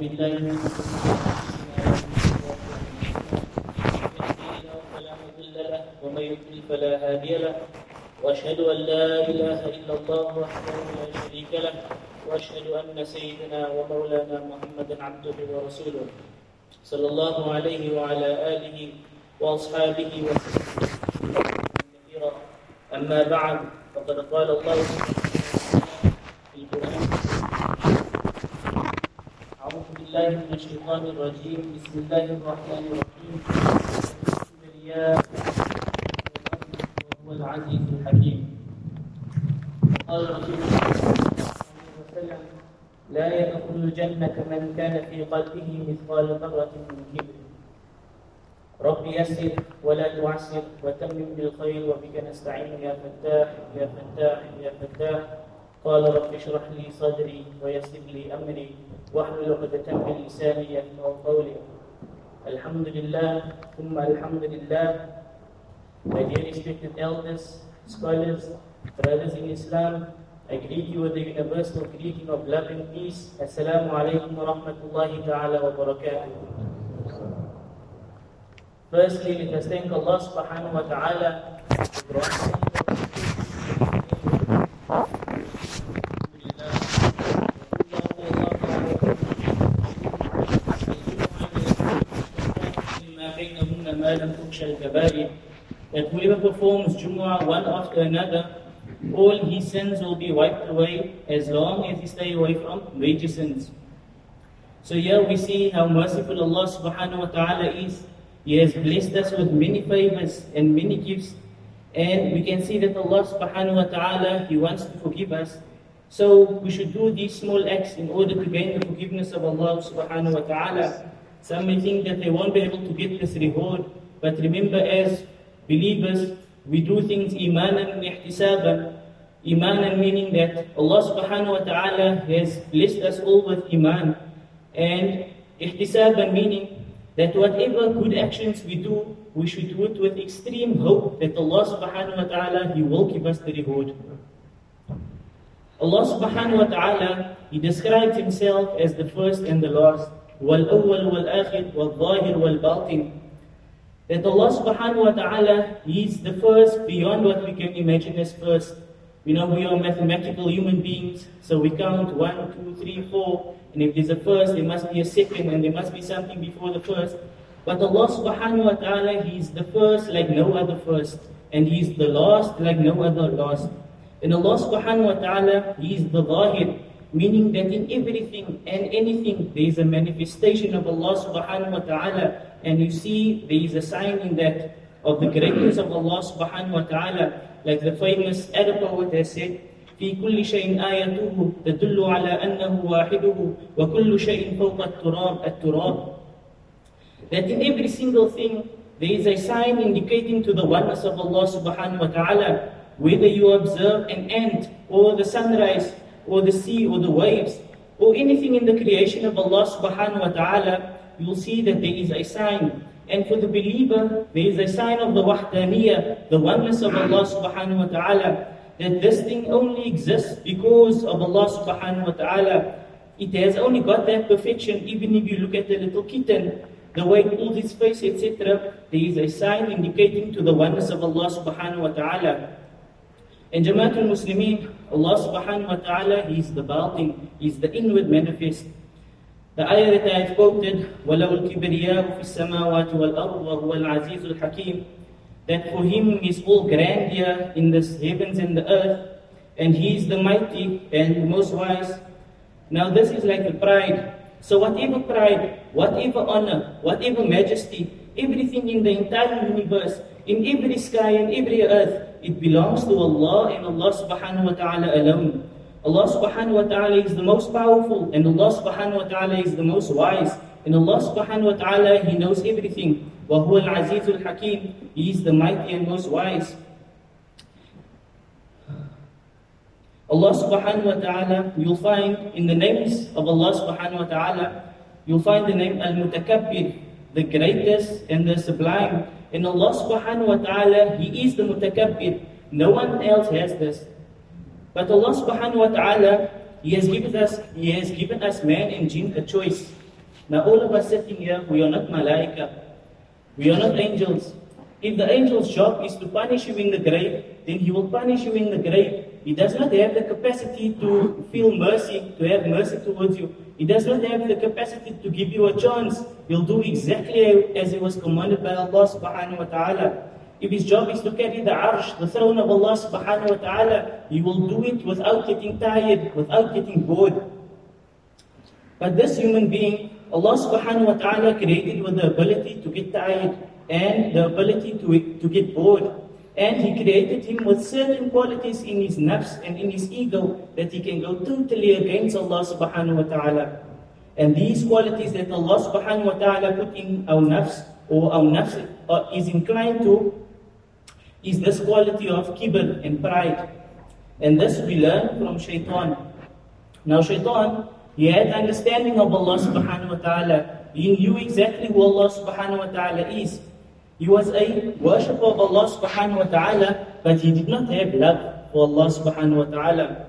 بالله من فلا مضل له ومن يضلل فلا هادي له واشهد ان لا اله الا الله وحده لا شريك له واشهد ان سيدنا ومولانا محمدا عبده ورسوله صلى الله عليه وعلى اله واصحابه وسلم كثيرا اما بعد فقد قال الله في القران اعوذ بالله من الشيطان الرجيم بسم الله الرحمن الرحيم وهو العزيز الحكيم قال رسول الله صلى الله عليه وسلم لا يدخل الجنة من كان في قلبه مثقال ذرة من كبر رب يسر ولا تعسر وتمم بالخير وبك نستعين يا فتاح يا فتاح يا فتاح قال رب اشرح لي صدري ويسر لي أمري واحلل عقدة من لساني يفقهوا قولي الحمد لله ثم الحمد لله. My dear respected elders, scholars, brothers in Islam, I greet you with the universal greeting of love and peace. Assalamu alaikum wa rahmatullahi ta'ala wa barakatuh. Firstly, let us thank Allah subhanahu wa ta'ala for granting that whoever performs Juma one after another, all his sins will be wiped away as long as he stays away from major sins. So here we see how merciful Allah subhanahu wa ta'ala is. He has blessed us with many favors and many gifts, and we can see that Allah subhanahu wa ta'ala, He wants to forgive us. So we should do these small acts in order to gain the forgiveness of Allah subhanahu wa ta'ala. Some may think that they won't be able to get this reward, but remember, as believers, we do things imanan wa ihtisaban. Imanan meaning that Allah subhanahu wa ta'ala has blessed us all with iman, and ihtisaban meaning that whatever good actions we do, we should do it with extreme hope that Allah subhanahu wa ta'ala, He will give us the reward. Allah subhanahu wa ta'ala, He describes Himself as the first and the last, wal-awwal wal-akhir wal-zahir wal-batin. That Allah subhanahu wa ta'ala, He is the first beyond what we can imagine as first. You know, we are mathematical human beings, so we count 1, 2, 3, 4, and if there's a first, there must be a second, and there must be something before the first. But Allah subhanahu wa ta'ala, He is the first like no other first, and He is the last like no other last. And Allah subhanahu wa ta'ala, He is the zahir, meaning that in everything and anything, there is a manifestation of Allah subhanahu wa ta'ala, and you see there is a sign in that of the greatness of Allah subhanahu wa ta'ala, like the famous Arab poet has said, في كل شيء آياته تدل على أنه واحده وكل شيء فوق التراب. That in every single thing, there is a sign indicating to the oneness of Allah subhanahu wa ta'ala, whether you observe an ant, or the sunrise, or the sea, or the waves, or anything in the creation of Allah subhanahu wa ta'ala, you will see that there is a sign. And for the believer, there is a sign of the wahdaniyah, the oneness of Allah subhanahu wa ta'ala, that this thing only exists because of Allah subhanahu wa ta'ala. It has only got that perfection. Even if you look at the little kitten, the way it pulls its face, etc., there is a sign indicating to the oneness of Allah subhanahu wa ta'ala. And Jamaatul Muslimin, Allah subhanahu wa ta'ala, He is the batin, He is the inward manifest. The ayah that I have quoted, وَلَوْ الْكِبْرِيَاءُ فِي السَّمَاوَاتِ وَالْأَرْضِ وَهُوَ الْعَزِيزُ الْحَكِيمُ, that for Him is all grandeur in the heavens and the earth, and He is the mighty and most wise. Now this is like a pride. So whatever pride, whatever honor, whatever majesty, everything in the entire universe, in every sky and every earth, it belongs to Allah and Allah subhanahu wa ta'ala alone. Allah subhanahu wa ta'ala is the most powerful, and Allah subhanahu wa ta'ala is the most wise, and Allah subhanahu wa ta'ala, He knows everything. وَهُوَ الْعَزِيزُ الْحَكِيمُ, He is the mighty and most wise. Allah subhanahu wa ta'ala, you'll find in the names of Allah subhanahu wa ta'ala, you'll find the name Al-Mutakabbir, the greatest and the sublime. And Allah subhanahu wa ta'ala, He is the Mutakabbir. No one else has this. But Allah subhanahu wa ta'ala, He has given us man and jinn a choice. Now all of us sitting here, we are not malaika, we are not angels. If the angel's job is to punish you in the grave, then he will punish you in the grave. He does not have the capacity to feel mercy, to have mercy towards you. He does not have the capacity to give you a chance. He'll do exactly as he was commanded by Allah subhanahu wa ta'ala. If his job is to carry the arsh, the throne of Allah subhanahu wa ta'ala, he will do it without getting tired, without getting bored. But this human being, Allah subhanahu wa ta'ala created with the ability to get tired and the ability to get bored. And he created him with certain qualities in his nafs and in his ego that he can go totally against Allah subhanahu wa ta'ala. And these qualities that Allah subhanahu wa ta'ala put in our nafs, or our nafs is inclined to, is this quality of kibr and pride. And this we learn from shaitan. Now shaitan, he had understanding of Allah subhanahu wa ta'ala. He knew exactly who Allah subhanahu wa ta'ala is. He was a worshipper of Allah subhanahu wa ta'ala, but he did not have love for Allah subhanahu wa ta'ala.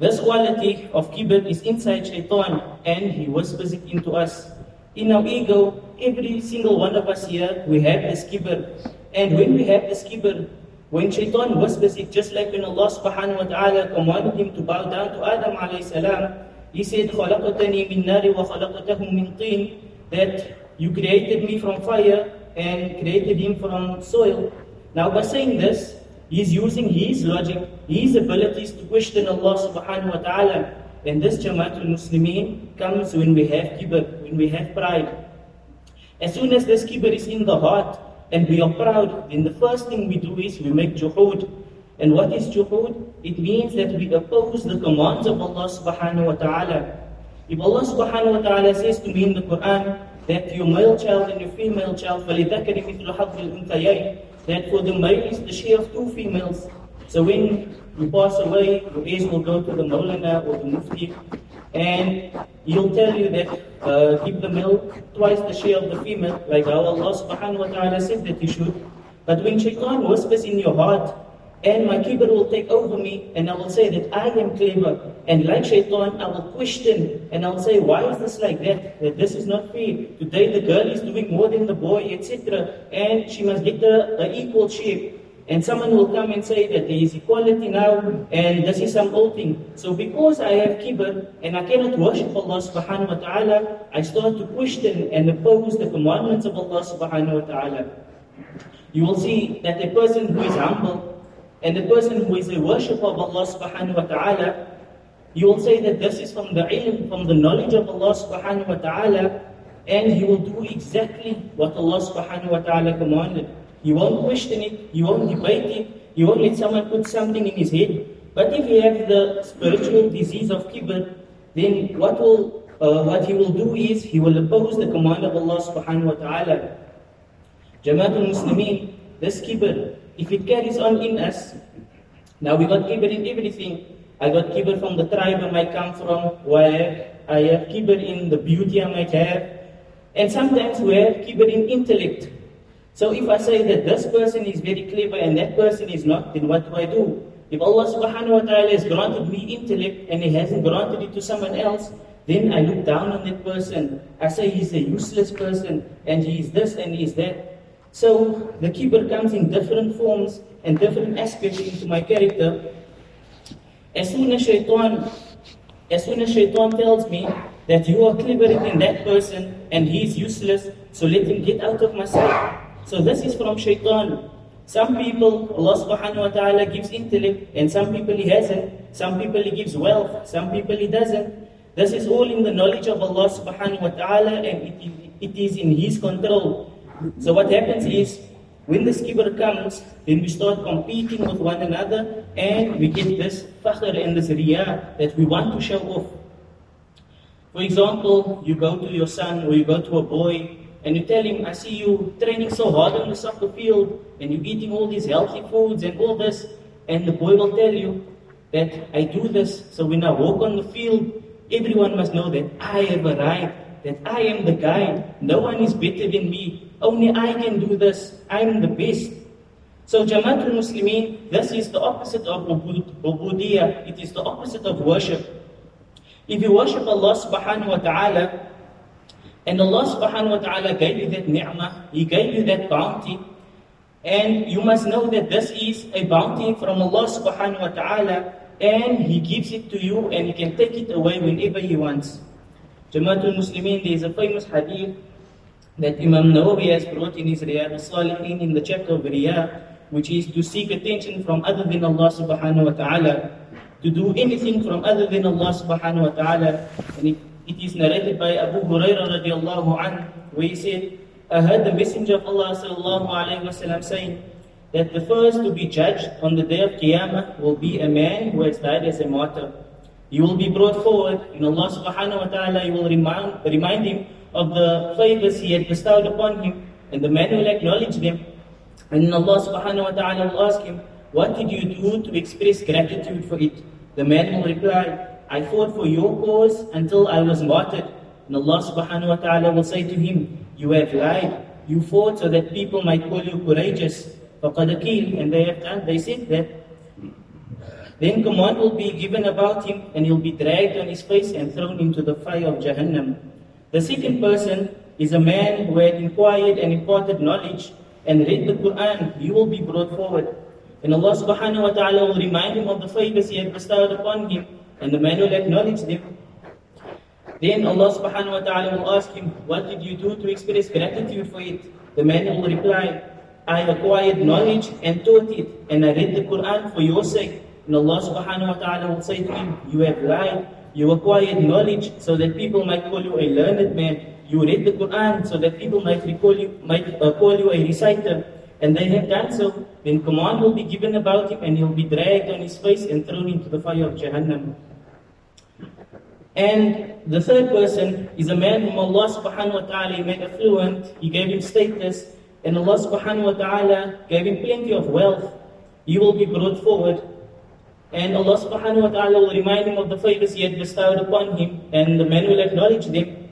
This quality of kibr is inside shaitan, and he whispers it into us. In our ego, every single one of us here, we have this kibr. And when we have this kibr, when shaitan whispers it, just like when Allah subhanahu wa ta'ala commanded him to bow down to Adam alayhi salam, he said, خَلَقَتَنِي مِنْ نَارِ وَخَلَقَتَهُ مِنْ طِينٍ, that you created me from fire and created him from soil. Now by saying this, he's using his logic, his abilities to question Allah subhanahu wa ta'ala. And this Jamaatul Muslimin comes when we have kibr, when we have pride. As soon as this kibr is in the heart and we are proud, then the first thing we do is we make juhud. And what is juhud? It means that we oppose the commands of Allah subhanahu wa ta'ala. If Allah subhanahu wa ta'ala says to me in the Quran that your male child and your female child, that for the male is the share of two females. So when you pass away, your heirs will go to the Moulana or the Mufti, and he'll tell you that give the male twice the share of the female, like how Allah subhanahu wa ta'ala said that you should. But when shaitan whispers in your heart, and my kibr will take over me, and I will say that I am clever, and like shaitan, I will question, and I will say, why is this like that? That this is not fair. Today the girl is doing more than the boy, etc. And she must get the equal share. And someone will come and say that there is equality now, and this is some old thing. So because I have kibr, and I cannot worship Allah subhanahu wa ta'ala, I start to question and oppose the commandments of Allah subhanahu wa ta'ala. You will see that a person who is humble, and a person who is a worshipper of Allah subhanahu wa ta'ala, you will say that this is from the ilm, from the knowledge of Allah subhanahu wa ta'ala, and he will do exactly what Allah subhanahu wa ta'ala commanded. You won't question it, you won't debate it, you won't let someone put something in his head. But if he has the spiritual disease of kibr, then what he will do is, he will oppose the command of Allah subhanahu wa ta'ala. Jamaatul Muslimin, this kibr, if it carries on in us, now we got kibr in everything. I got kibr from the tribe I might come from, where I have kibr in the beauty I might have. And sometimes we have kibr in intellect. So if I say that this person is very clever and that person is not, then what do I do? If Allah subhanahu wa ta'ala has granted me intellect and He hasn't granted it to someone else, then I look down on that person. I say he's a useless person and he is this and he is that. So the kibr comes in different forms and different aspects into my character. As soon as shaitan tells me that you are cleverer than that person and he is useless, so let him get out of my sight. So this is from shaitan. Some people, Allah subhanahu wa ta'ala gives intellect, and some people He hasn't. Some people He gives wealth, some people He doesn't. This is all in the knowledge of Allah subhanahu wa ta'ala, and it is in His control. So what happens is, when this kibr comes, then we start competing with one another, and we get this fakhr and this riyah that we want to show off. For example, you go to your son, or you go to a boy, and you tell him, I see you training so hard on the soccer field, and you're eating all these healthy foods and all this. And the boy will tell you that I do this, so when I walk on the field, everyone must know that I have arrived, that I am the guy. No one is better than me. Only I can do this. I am the best. So Jamaatul Muslimin, this is the opposite of ubudiyah. It is the opposite of worship. If you worship Allah subhanahu wa ta'ala, and Allah subhanahu wa ta'ala gave you that ni'mah, He gave you that bounty, and you must know that this is a bounty from Allah subhanahu wa ta'ala, and He gives it to you and He can take it away whenever He wants. Jamaatul Muslimin, there is a famous hadith that Imam Nawawi has brought in his Riyad al-Salihin in the chapter of Riyad, which is to seek attention from other than Allah subhanahu wa ta'ala, to do anything from other than Allah subhanahu wa ta'ala. And it is narrated by Abu Hurairah radiallahu anhu, where he said, I heard the Messenger of Allah sallallahu alayhi wasallam saying that the first to be judged on the day of Qiyamah will be a man who has died as a martyr. He will be brought forward, and Allah subhanahu wa ta'ala, He will remind him of the favors He had bestowed upon him, and the man will acknowledge them. And Allah subhanahu wa ta'ala will ask him, what did you do to express gratitude for it? The man will reply, I fought for your cause until I was martyred. And Allah subhanahu wa ta'ala will say to him, you have lied, you fought so that people might call you courageous. فَقَدْ قِيلَ, and they have done, they said that. Then command will be given about him, and he'll be dragged on his face and thrown into the fire of Jahannam. The second person is a man who had inquired and imparted knowledge and read the Quran. He will be brought forward, and Allah subhanahu wa ta'ala will remind him of the favors He had bestowed upon him, and the man will acknowledge them. Then Allah subhanahu wa ta'ala will ask him, what did you do to express gratitude for it? The man will reply, I acquired knowledge and taught it, and I read the Quran for your sake. And Allah subhanahu wa ta'ala will say to him, you have lied, you acquired knowledge so that people might call you a learned man. You read the Quran so that people might call you a reciter. And they have done so. Then command will be given about him, and he'll be dragged on his face and thrown into the fire of Jahannam. And the third person is a man whom Allah subhanahu wa ta'ala made affluent. He gave him status, and Allah subhanahu wa ta'ala gave him plenty of wealth. He will be brought forward, and Allah subhanahu wa ta'ala will remind him of the favors He had bestowed upon him, and the man will acknowledge them.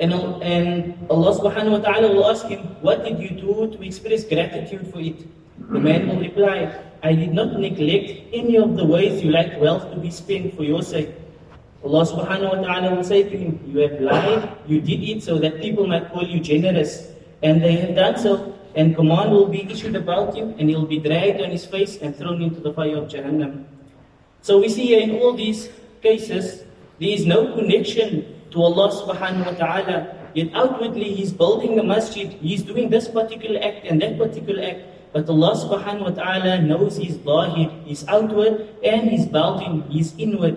And Allah subhanahu wa ta'ala will ask him, what did you do to express gratitude for it? The man will reply, I did not neglect any of the ways you like wealth to be spent for your sake. Allah subhanahu wa ta'ala will say to him, you have lied, you did it so that people might call you generous. And they have done so, and command will be issued about him, and he'll be dragged on his face and thrown into the fire of Jahannam. So we see in all these cases, there is no connection to Allah subhanahu wa ta'ala, yet outwardly He's building the masjid, He's doing this particular act and that particular act, but Allah subhanahu wa ta'ala knows His zahir, His outward, and His batin, His inward.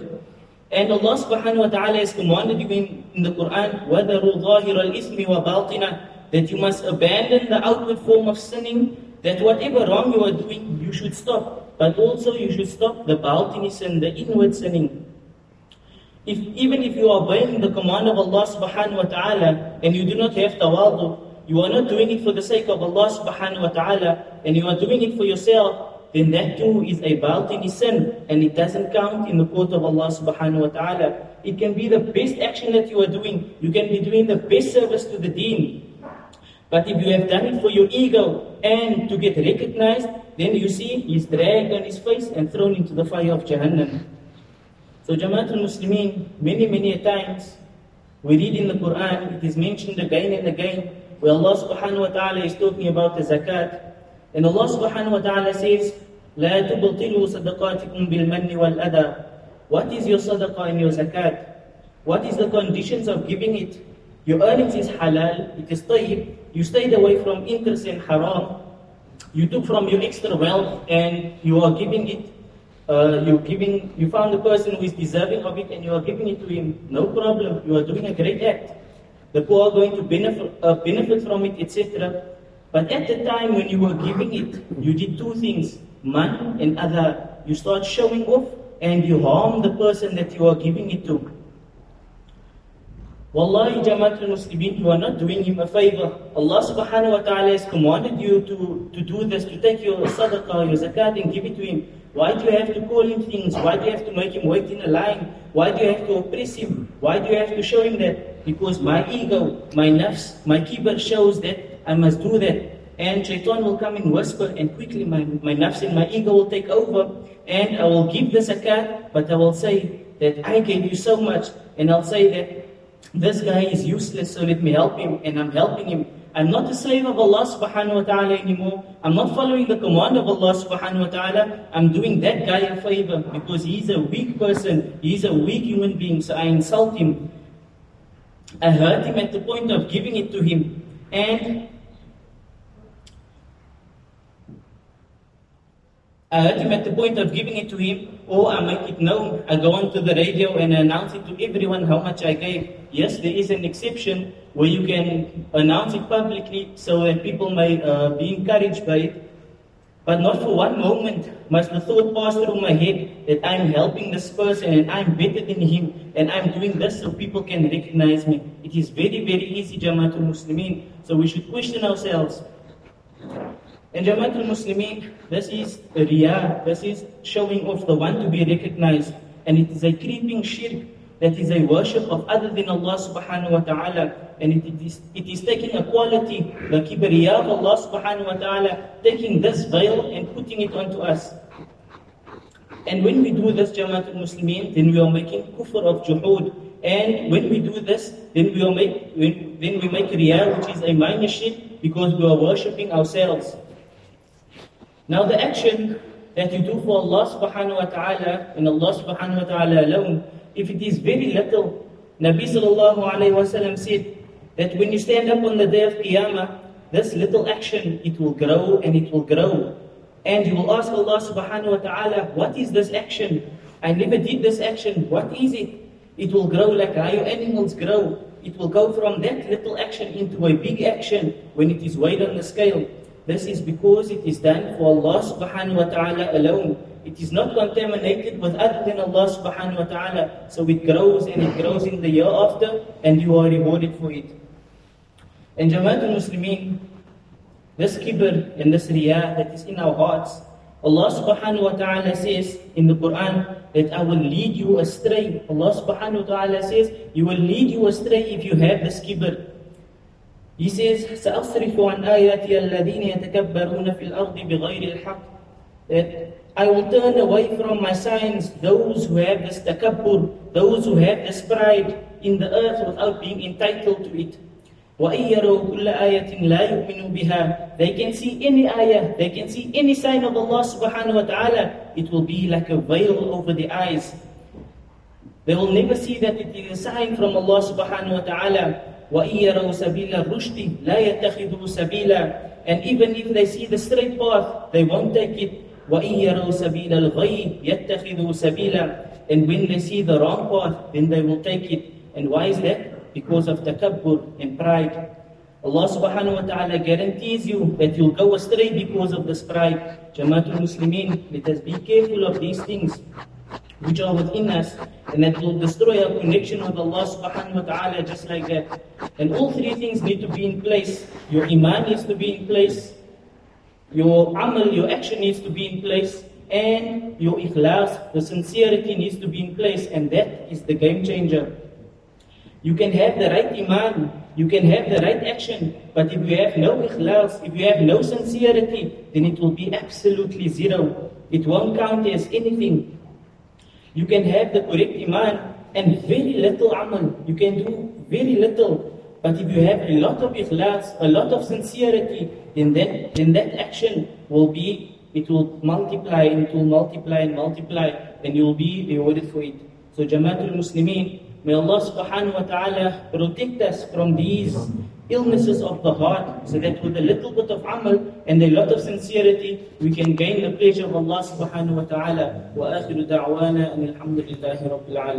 And Allah subhanahu wa ta'ala has commanded you in the Quran, وَذَرُوا ظَاهِرَ الْإِثْمِ وَبَاطِنَهُ, that you must abandon the outward form of sinning, that whatever wrong you are doing, you should stop. But also you should stop the batini sin, the inward sinning. Even if you are obeying the command of Allah subhanahu wa ta'ala, and you do not have tawadu, you are not doing it for the sake of Allah subhanahu wa ta'ala, and you are doing it for yourself, then that too is a batini sin, and it doesn't count in the court of Allah subhanahu wa ta'ala. It can be the best action that you are doing, you can be doing the best service to the deen, but if you have done it for your ego and to get recognized, then you see he's dragged on his face and thrown into the fire of Jahannam. So Jamaatul Muslimin, many times we read in the Quran, it is mentioned again and again, where Allah subhanahu wa ta'ala is talking about the zakat. And Allah subhanahu wa ta'ala says, لَا تُبْطِلُوا صَدَقَاتِكُمْ بِالْمَنِّ وَالْأَذَى. What is your sadaqah and your zakat? What is the conditions of giving it? Your earnings is halal, it is tayyib, you stayed away from interest and haram, you took from your extra wealth and you are giving it, you found a person who is deserving of it and you are giving it to him, no problem, you are doing a great act. The poor are going to benefit from it, etc. But at the time when you were giving it, you did two things, man and other. You start showing off and you harm the person that you are giving it to. Wallahi, Jamaatul Muslimin, you are not doing him a favor. Allah subhanahu wa ta'ala has commanded you to do this, to take your sadaqah, your zakat and give it to him. Why do you have to call him things? Why do you have to make him wait in a line? Why do you have to oppress him? Why do you have to show him that? Because my ego, my nafs, my kibr shows that I must do that. And shaitan will come and whisper, and quickly my nafs and my ego will take over, and I will give the zakat, but I will say, that I can do so much, and I'll say that this guy is useless, so let me help him, and I'm helping him. I'm not a slave of Allah subhanahu wa ta'ala anymore. I'm not following the command of Allah subhanahu wa ta'ala. I'm doing that guy a favor because he's a weak person. He's a weak human being. So I insult him. I hurt him at the point of giving it to him. And I hurt him at the point of giving it to him, or I make it known. I go onto the radio and announce it to everyone how much I gave. Yes, there is an exception where you can announce it publicly so that people may be encouraged by it. But not for one moment must the thought pass through my head that I'm helping this person and I'm better than him and I'm doing this so people can recognize me. It is very, very easy, Jamaatul Muslimin. So we should question ourselves. And Jamaatul Muslimin, this is riyah, this is showing off the one to be recognized. And it is a creeping shirk, that is a worship of other than Allah subhanahu wa ta'ala. And it is taking a quality, the kibriyah of Allah subhanahu wa ta'ala, taking this veil and putting it onto us. And when we do this, Jamaatul Muslimin, then we are making kufr of juhud. And when we do this, then we make riyah, which is a minor shirk, because we are worshipping ourselves. Now the action that you do for Allah subhanahu wa ta'ala and Allah subhanahu wa ta'ala alone, if it is very little, Nabi sallallahu alayhi wa sallam said that when you stand up on the day of Qiyamah, this little action, it will grow and it will grow. And you will ask Allah subhanahu wa ta'ala, what is this action? I never did this action, what is it? It will grow like how your animals grow. It will go from that little action into a big action when it is weighed on the scale. This is because it is done for Allah subhanahu wa ta'ala alone. It is not contaminated with other than Allah subhanahu wa ta'ala. So it grows and it grows in the year after and you are rewarded for it. And Jamaatul Muslimin, this kibr and this riyah that is in our hearts, Allah subhanahu wa ta'ala says in the Quran that I will lead you astray. Allah subhanahu wa ta'ala says, you will lead you astray if you have this kibr. He says, سَأَصْرِفُ عَنْ آيَاتِيَ الَّذِينَ يَتَكَبَّرُونَ فِي الْأَرْضِ بِغَيْرِ الْحَقِّ, that I will turn away from my signs those who have this takabbur, those who have this pride in the earth without being entitled to it. وَإِنْ يَرَوْا كُلَّ آيَةٍ لَا يُؤْمِنُوا بِهَا, they can see any ayah, they can see any sign of Allah subhanahu wa ta'ala, it will be like a veil over the eyes. They will never see that it is a sign from Allah subhanahu wa ta'ala. And even if they see the straight path, they won't take it. And when they see the wrong path, then they will take it. And why is that? Because of takabbur and pride. Allah subhanahu wa ta'ala guarantees you that you'll go astray because of this pride. Jamaatul Muslimin, let us be careful of these things which are within us, and that will destroy our connection with Allah subhanahu wa ta'ala just like that. And all three things need to be in place. Your iman needs to be in place, your amal, your action needs to be in place, and your ikhlas, the sincerity needs to be in place, and that is the game changer. You can have the right iman, you can have the right action, but if you have no ikhlas, if you have no sincerity, then it will be absolutely zero. It won't count as anything. You can have the correct iman and very little amal. You can do very little. But if you have a lot of ikhlas, a lot of sincerity, then that action will multiply and it will multiply and multiply, and you will be rewarded for it. So Jamaatul Muslimin, may Allah subhanahu wa ta'ala protect us from these illnesses of the heart, so that with a little bit of amal and a lot of sincerity, we can gain the pleasure of Allah subhanahu wa ta'ala. Wa akhiru da'wana and alhamdulillahi rabbil alamin.